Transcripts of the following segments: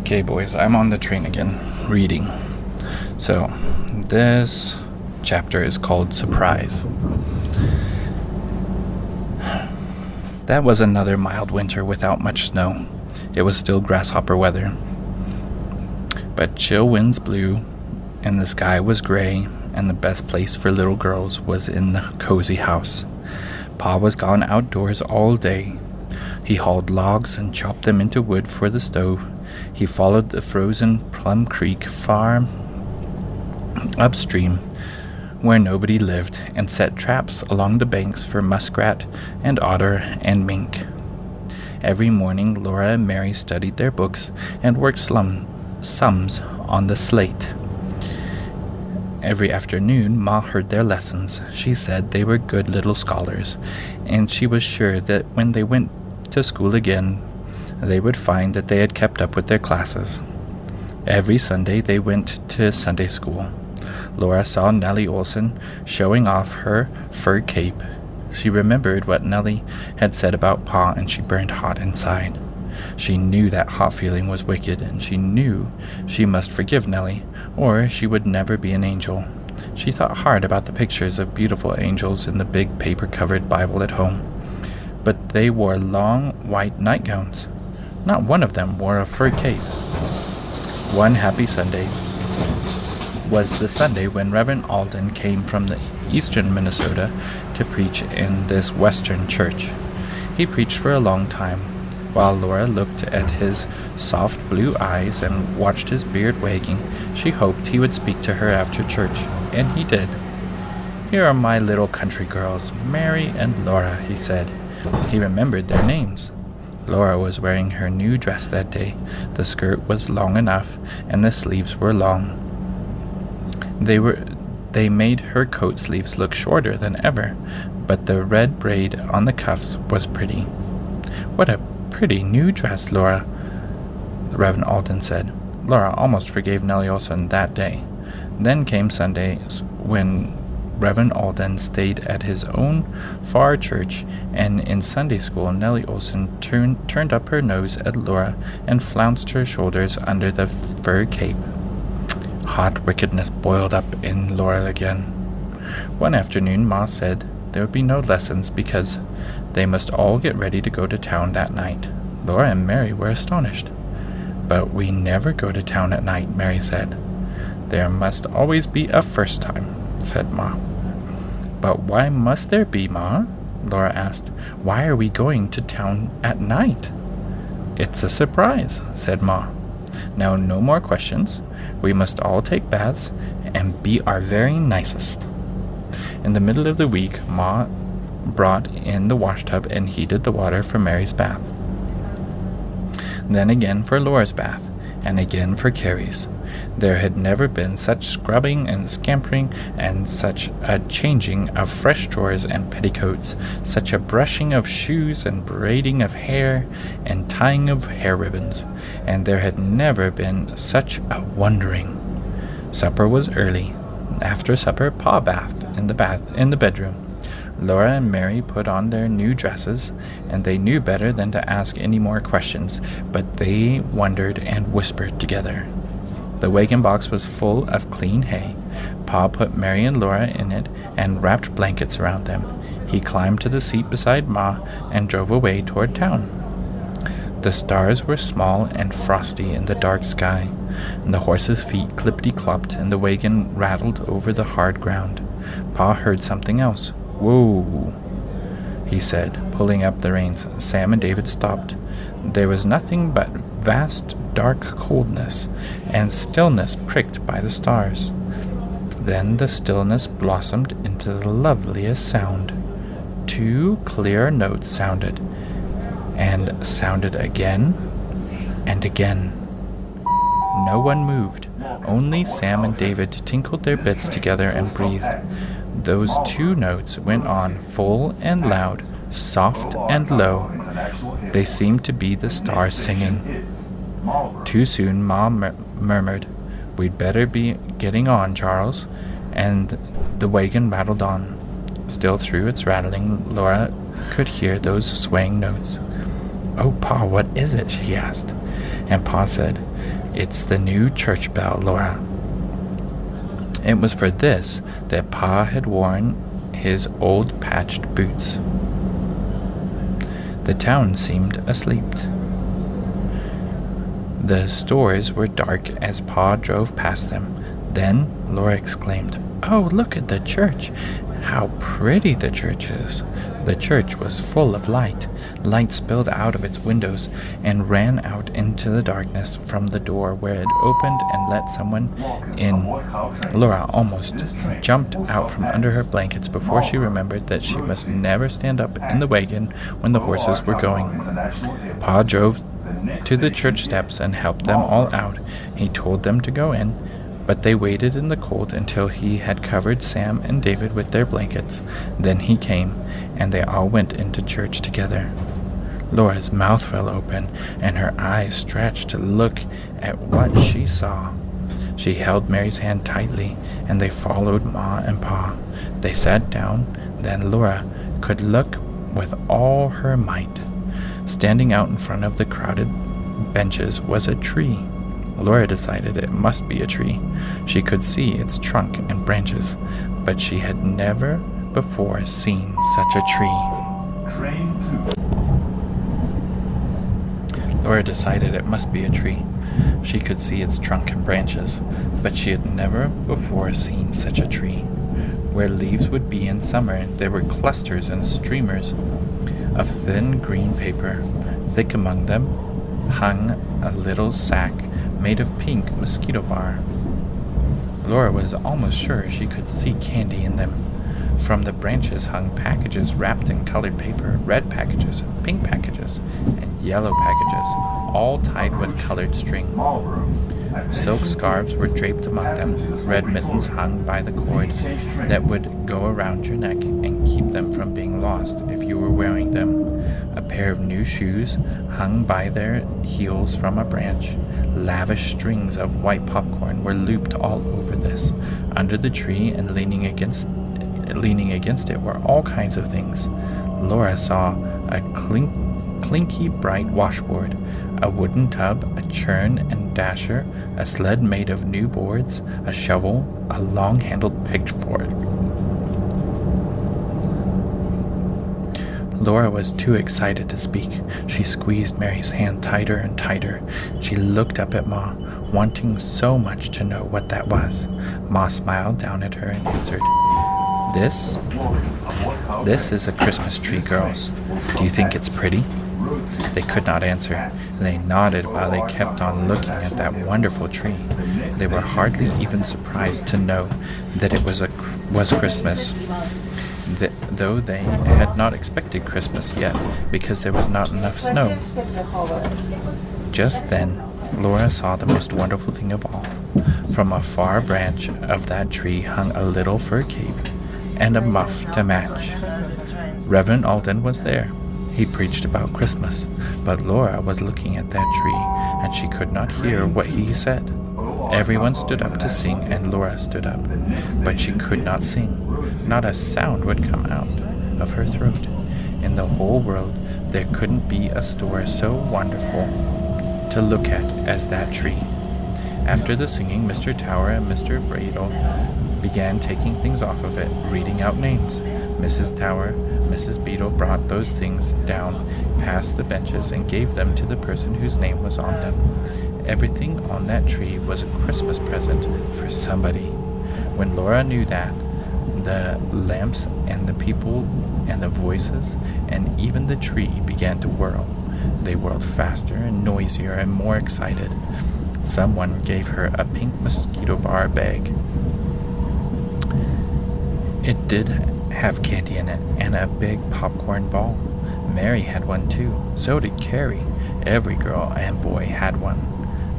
Okay, boys, I'm on the train again, reading. So, this chapter is called Surprise. That was another mild winter without much snow. It was still grasshopper weather. But chill winds blew, and the sky was gray, and the best place for little girls was in the cozy house. Pa was gone outdoors all day. He hauled logs and chopped them into wood for the stove. He followed the frozen Plum Creek farm upstream, where nobody lived, and set traps along the banks for muskrat and otter and mink. Every morning, Laura and Mary studied their books and worked sums on the slate. Every afternoon, Ma heard their lessons. She said they were good little scholars, and she was sure that when they went to school again, they would find that they had kept up with their classes. Every Sunday, they went to Sunday school. Laura saw Nellie Oleson showing off her fur cape. She remembered what Nellie had said about Pa, and she burned hot inside. She knew that hot feeling was wicked, and she knew she must forgive Nellie, or she would never be an angel. She thought hard about the pictures of beautiful angels in the big paper-covered Bible at home. But they wore long white nightgowns. Not one of them wore a fur cape. One happy Sunday was the Sunday when Reverend Alden came from the eastern Minnesota to preach in this western church. He preached for a long time, while Laura looked at his soft blue eyes and watched his beard wagging. She hoped he would speak to her after church, and he did. "Here are my little country girls, Mary and Laura," he said. He remembered their names. Laura was wearing her new dress that day. The skirt was long enough, and the sleeves were long. They made her coat sleeves look shorter than ever, but the red braid on the cuffs was pretty. "What a pretty new dress, Laura," Reverend Alden said. Laura almost forgave Nellie Oleson that day. Then came Sundays when Reverend Alden stayed at his own far church, and in Sunday school, Nellie Oleson turned up her nose at Laura and flounced her shoulders under the fur cape. Hot wickedness boiled up in Laura again. One afternoon, Ma said there would be no lessons because they must all get ready to go to town that night. Laura and Mary were astonished. "But we never go to town at night," Mary said. "There must always be a first time," said Ma. "But why must there be, Ma?" Laura asked. "Why are we going to town at night?" "It's a surprise," said Ma. "Now no more questions. We must all take baths and be our very nicest." In the middle of the week, Ma brought in the washtub and heated the water for Mary's bath, then again for Laura's bath, and again for Carrie's. There had never been such scrubbing and scampering, and such a changing of fresh drawers and petticoats, such a brushing of shoes and braiding of hair and tying of hair ribbons, and there had never been such a wondering. Supper was early. After supper, Pa bathed in the bedroom. Laura and Mary put on their new dresses, and they knew better than to ask any more questions, but they wondered and whispered together. The wagon box was full of clean hay. Pa put Mary and Laura in it and wrapped blankets around them. He climbed to the seat beside Ma and drove away toward town. The stars were small and frosty in the dark sky, and the horses' feet clippity-clopped, and the wagon rattled over the hard ground. Pa heard something else. "Whoa," he said, pulling up the reins. Sam and David stopped. There was nothing but vast dark coldness and stillness pricked by the stars. Then the stillness blossomed into the loveliest sound. Two clear notes sounded, and sounded again, and again. No one moved. Only Sam and David tinkled their bits together and breathed. Those two notes went on, full and loud, soft and low. They seemed to be the stars singing. Too soon, Ma murmured, "We'd better be getting on, Charles," and the wagon rattled on. Still through its rattling, Laura could hear those swaying notes. "Oh, Pa, what is it?" she asked. And Pa said, "It's the new church bell, Laura." It was for this that Pa had worn his old patched boots. The town seemed asleep. The stores were dark as Pa drove past them. Then Laura exclaimed, "Oh, look at the church! How pretty the church is!" The church was full of light. Light spilled out of its windows and ran out into the darkness from the door where it opened and let someone in. Laura almost jumped out from under her blankets before she remembered that she must never stand up in the wagon when the horses were going. Pa drove to the church steps and helped them all out. He told them to go in, but they waited in the cold until he had covered Sam and David with their blankets. Then he came, and they all went into church together. Laura's mouth fell open, and her eyes stretched to look at what she saw. She held Mary's hand tightly, and they followed Ma and Pa. They sat down. Then Laura could look with all her might. Standing out in front of the crowded benches was a tree. Laura decided it must be a tree. She could see its trunk and branches, but she had never before seen such a tree. Laura decided it must be a tree. She could see its trunk and branches, but she had never before seen such a tree. Where leaves would be in summer, there were clusters and streamers of thin green paper. Thick among them hung a little sack made of pink mosquito bar. Laura was almost sure she could see candy in them. From the branches hung packages wrapped in colored paper, red packages, pink packages, and yellow packages, all tied with colored string. Silk scarves were draped among them, red mittens hung by the cord that would go around your neck and keep them from being lost if you were wearing them. A pair of new shoes hung by their heels from a branch. Lavish strings of white popcorn were looped all over this. Under the tree and leaning against it were all kinds of things. Laura saw a clinky bright washboard, a wooden tub, a churn and dasher, a sled made of new boards, a shovel, a long-handled pitchfork. Laura was too excited to speak. She squeezed Mary's hand tighter and tighter. She looked up at Ma, wanting so much to know what that was. Ma smiled down at her and answered, This is a Christmas tree, girls. Do you think it's pretty?" They could not answer. They nodded while they kept on looking at that wonderful tree. They were hardly even surprised to know that it was Christmas. Though they had not expected Christmas yet, because there was not enough snow. Just then, Laura saw the most wonderful thing of all. From a far branch of that tree hung a little fur cape and a muff to match. Reverend Alden was there. He preached about Christmas, but Laura was looking at that tree, and she could not hear what he said. Everyone stood up to sing, and Laura stood up, but she could not sing. Not a sound would come out of her throat. In the whole world, there couldn't be a store so wonderful to look at as that tree. After the singing, Mr. Tower and Mr. Bradle began taking things off of it, reading out names. Mrs. Tower, Mrs. Beetle brought those things down past the benches and gave them to the person whose name was on them. Everything on that tree was a Christmas present for somebody. When Laura knew that, the lamps and the people and the voices and even the tree began to whirl. They whirled faster and noisier and more excited. Someone gave her a pink mosquito bar bag. It did have candy in it and a big popcorn ball. Mary had one too. So did Carrie. Every girl and boy had one.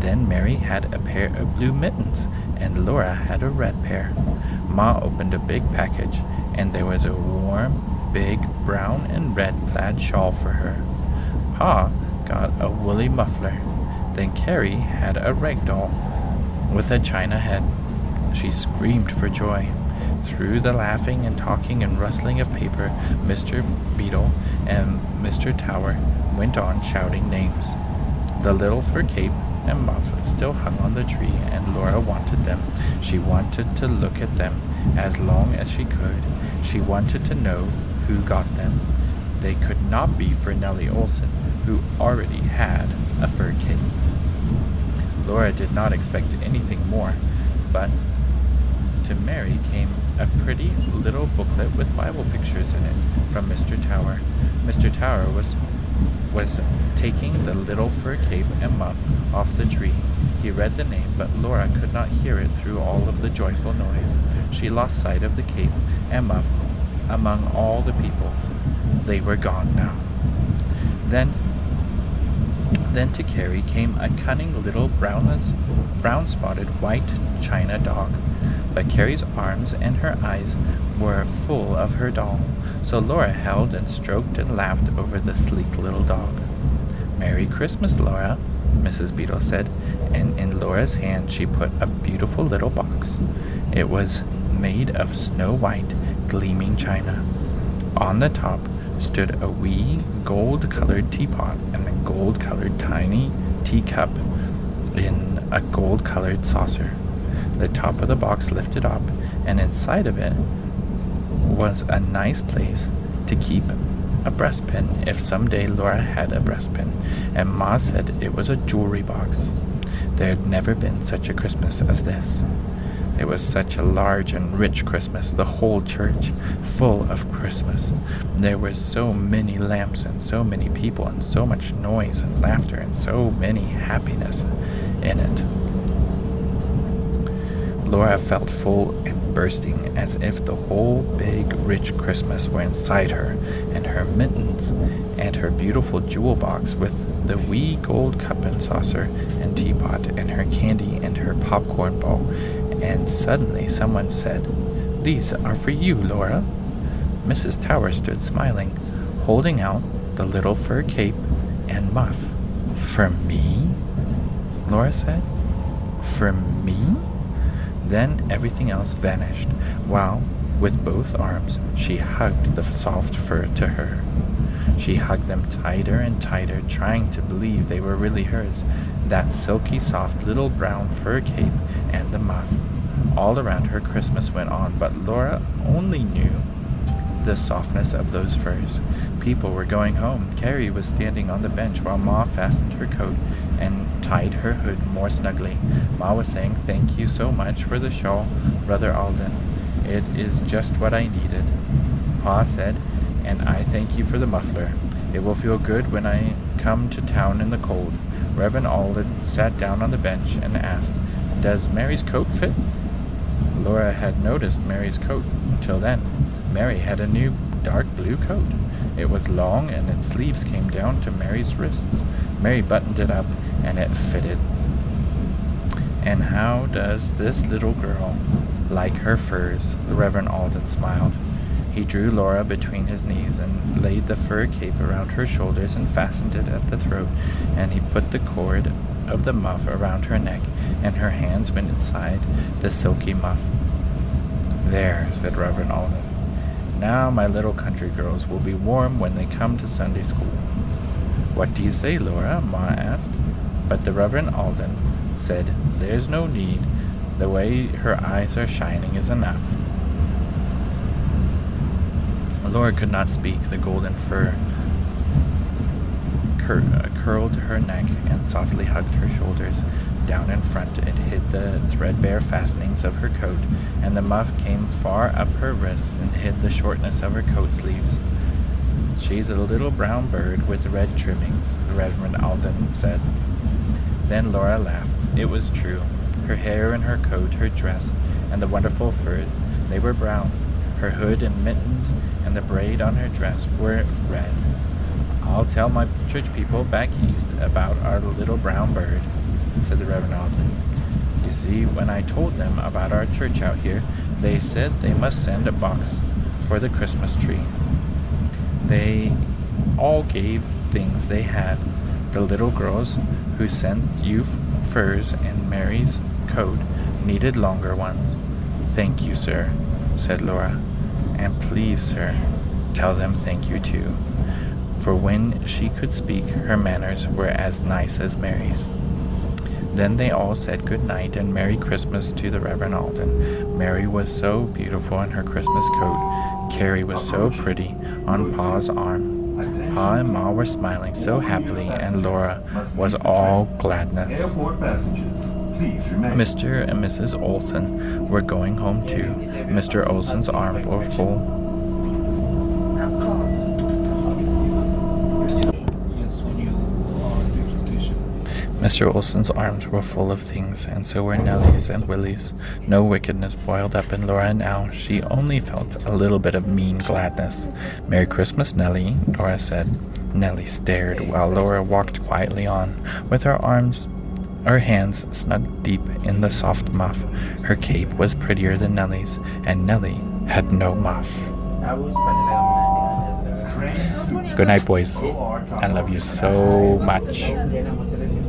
Then Mary had a pair of blue mittens, and Laura had a red pair. Ma opened a big package, and there was a warm, big brown and red plaid shawl for her. Pa got a woolly muffler. Then Carrie had a rag doll with a china head. She screamed for joy. Through the laughing and talking and rustling of paper, Mr. Beetle and Mr. Tower went on shouting names. The little fur cape and muff still hung on the tree, and Laura wanted them. She wanted to look at them as long as she could. She wanted to know who got them. They could not be for Nellie Oleson, who already had a fur cape. Laura did not expect anything more, but to Mary came a pretty little booklet with Bible pictures in it from Mr. Tower. Mr. Tower was taking the little fur cape and muff off the tree. He read the name, but Laura could not hear it through all of the joyful noise. She lost sight of the cape and muff among all the people. They were gone now. Then to Carrie came a cunning little brown-spotted white china dog. But Carrie's arms and her eyes were full of her doll, so Laura held and stroked and laughed over the sleek little dog. "Merry Christmas, Laura," Mrs. Beetle said, and in Laura's hand she put a beautiful little box. It was made of snow-white, gleaming china. On the top stood a wee gold-colored teapot and a gold-colored tiny teacup in a gold-colored saucer. The top of the box lifted up, and inside of it was a nice place to keep a breast pin, if someday Laura had a breast pin, and Ma said it was a jewelry box. There had never been such a Christmas as this. It was such a large and rich Christmas, the whole church full of Christmas. There were so many lamps and so many people and so much noise and laughter and so many happiness in it. Laura felt full and bursting, as if the whole big, rich Christmas were inside her, and her mittens and her beautiful jewel box with the wee gold cup and saucer and teapot and her candy and her popcorn bowl. And suddenly someone said, "These are for you, Laura." Mrs. Tower stood smiling, holding out the little fur cape and muff. "For me?" Laura said. "For me?" Then everything else vanished, while with both arms she hugged the soft fur to her. She hugged them tighter and tighter, trying to believe they were really hers, that silky soft little brown fur cape and the muff. All around her Christmas went on, but Laura only knew the softness of those furs. People were going home. Carrie was standing on the bench while Ma fastened her coat and tied her hood more snugly. Ma was saying, "Thank you so much for the shawl, Brother Alden. It is just what I needed." Pa said, "And I thank you for the muffler. It will feel good when I come to town in the cold." Reverend Alden sat down on the bench and asked, "Does Mary's coat fit?" Laura had noticed Mary's coat till then. Mary had a new dark blue coat. It was long and its sleeves came down to Mary's wrists. Mary buttoned it up and it fitted. "And how does this little girl like her furs?" The Reverend Alden smiled. He drew Laura between his knees and laid the fur cape around her shoulders and fastened it at the throat, and he put the cord of the muff around her neck, and her hands went inside the silky muff. "There," said Reverend Alden. "Now my little country girls will be warm when they come to Sunday school." "What do you say, Laura?" Ma asked. But the Reverend Alden said, "There's no need. The way her eyes are shining is enough." Laura could not speak. The golden fur curled her neck and softly hugged her shoulders. Down in front it hid the threadbare fastenings of her coat, and the muff came far up her wrists and hid the shortness of her coat sleeves. "She's a little brown bird with red trimmings," the Reverend Alden said. Then Laura laughed. It was true. Her hair and her coat, her dress, and the wonderful furs, they were brown. Her hood and mittens and the braid on her dress were red. "I'll tell my church people back east about our little brown bird," said the Reverend Alden. "You see, when I told them about our church out here, they said they must send a box for the Christmas tree. They all gave things they had. The little girls who sent you furs and Mary's coat needed longer ones. Thank you, sir," said Laura, and please, sir, tell them thank you too. For when she could speak, her manners were as nice as Mary's. Then they all said good night and Merry Christmas to the Reverend Alden. Mary was so beautiful in her Christmas coat. Carrie was so pretty on Pa's arm. Pa and Ma were smiling so happily, and Laura was all gladness. Mr. and Mrs. Oleson were going home too. Mr. Olson's arms were full. Mr. Olson's arms were full of things, and so were Nellie's and Willie's. No wickedness boiled up in Laura now. She only felt a little bit of mean gladness. "Merry Christmas, Nellie," Laura said. Nellie stared while Laura walked quietly on, with her hands snug deep in the soft muff. Her cape was prettier than Nellie's, and Nellie had no muff. Good night, boys. I love you so much.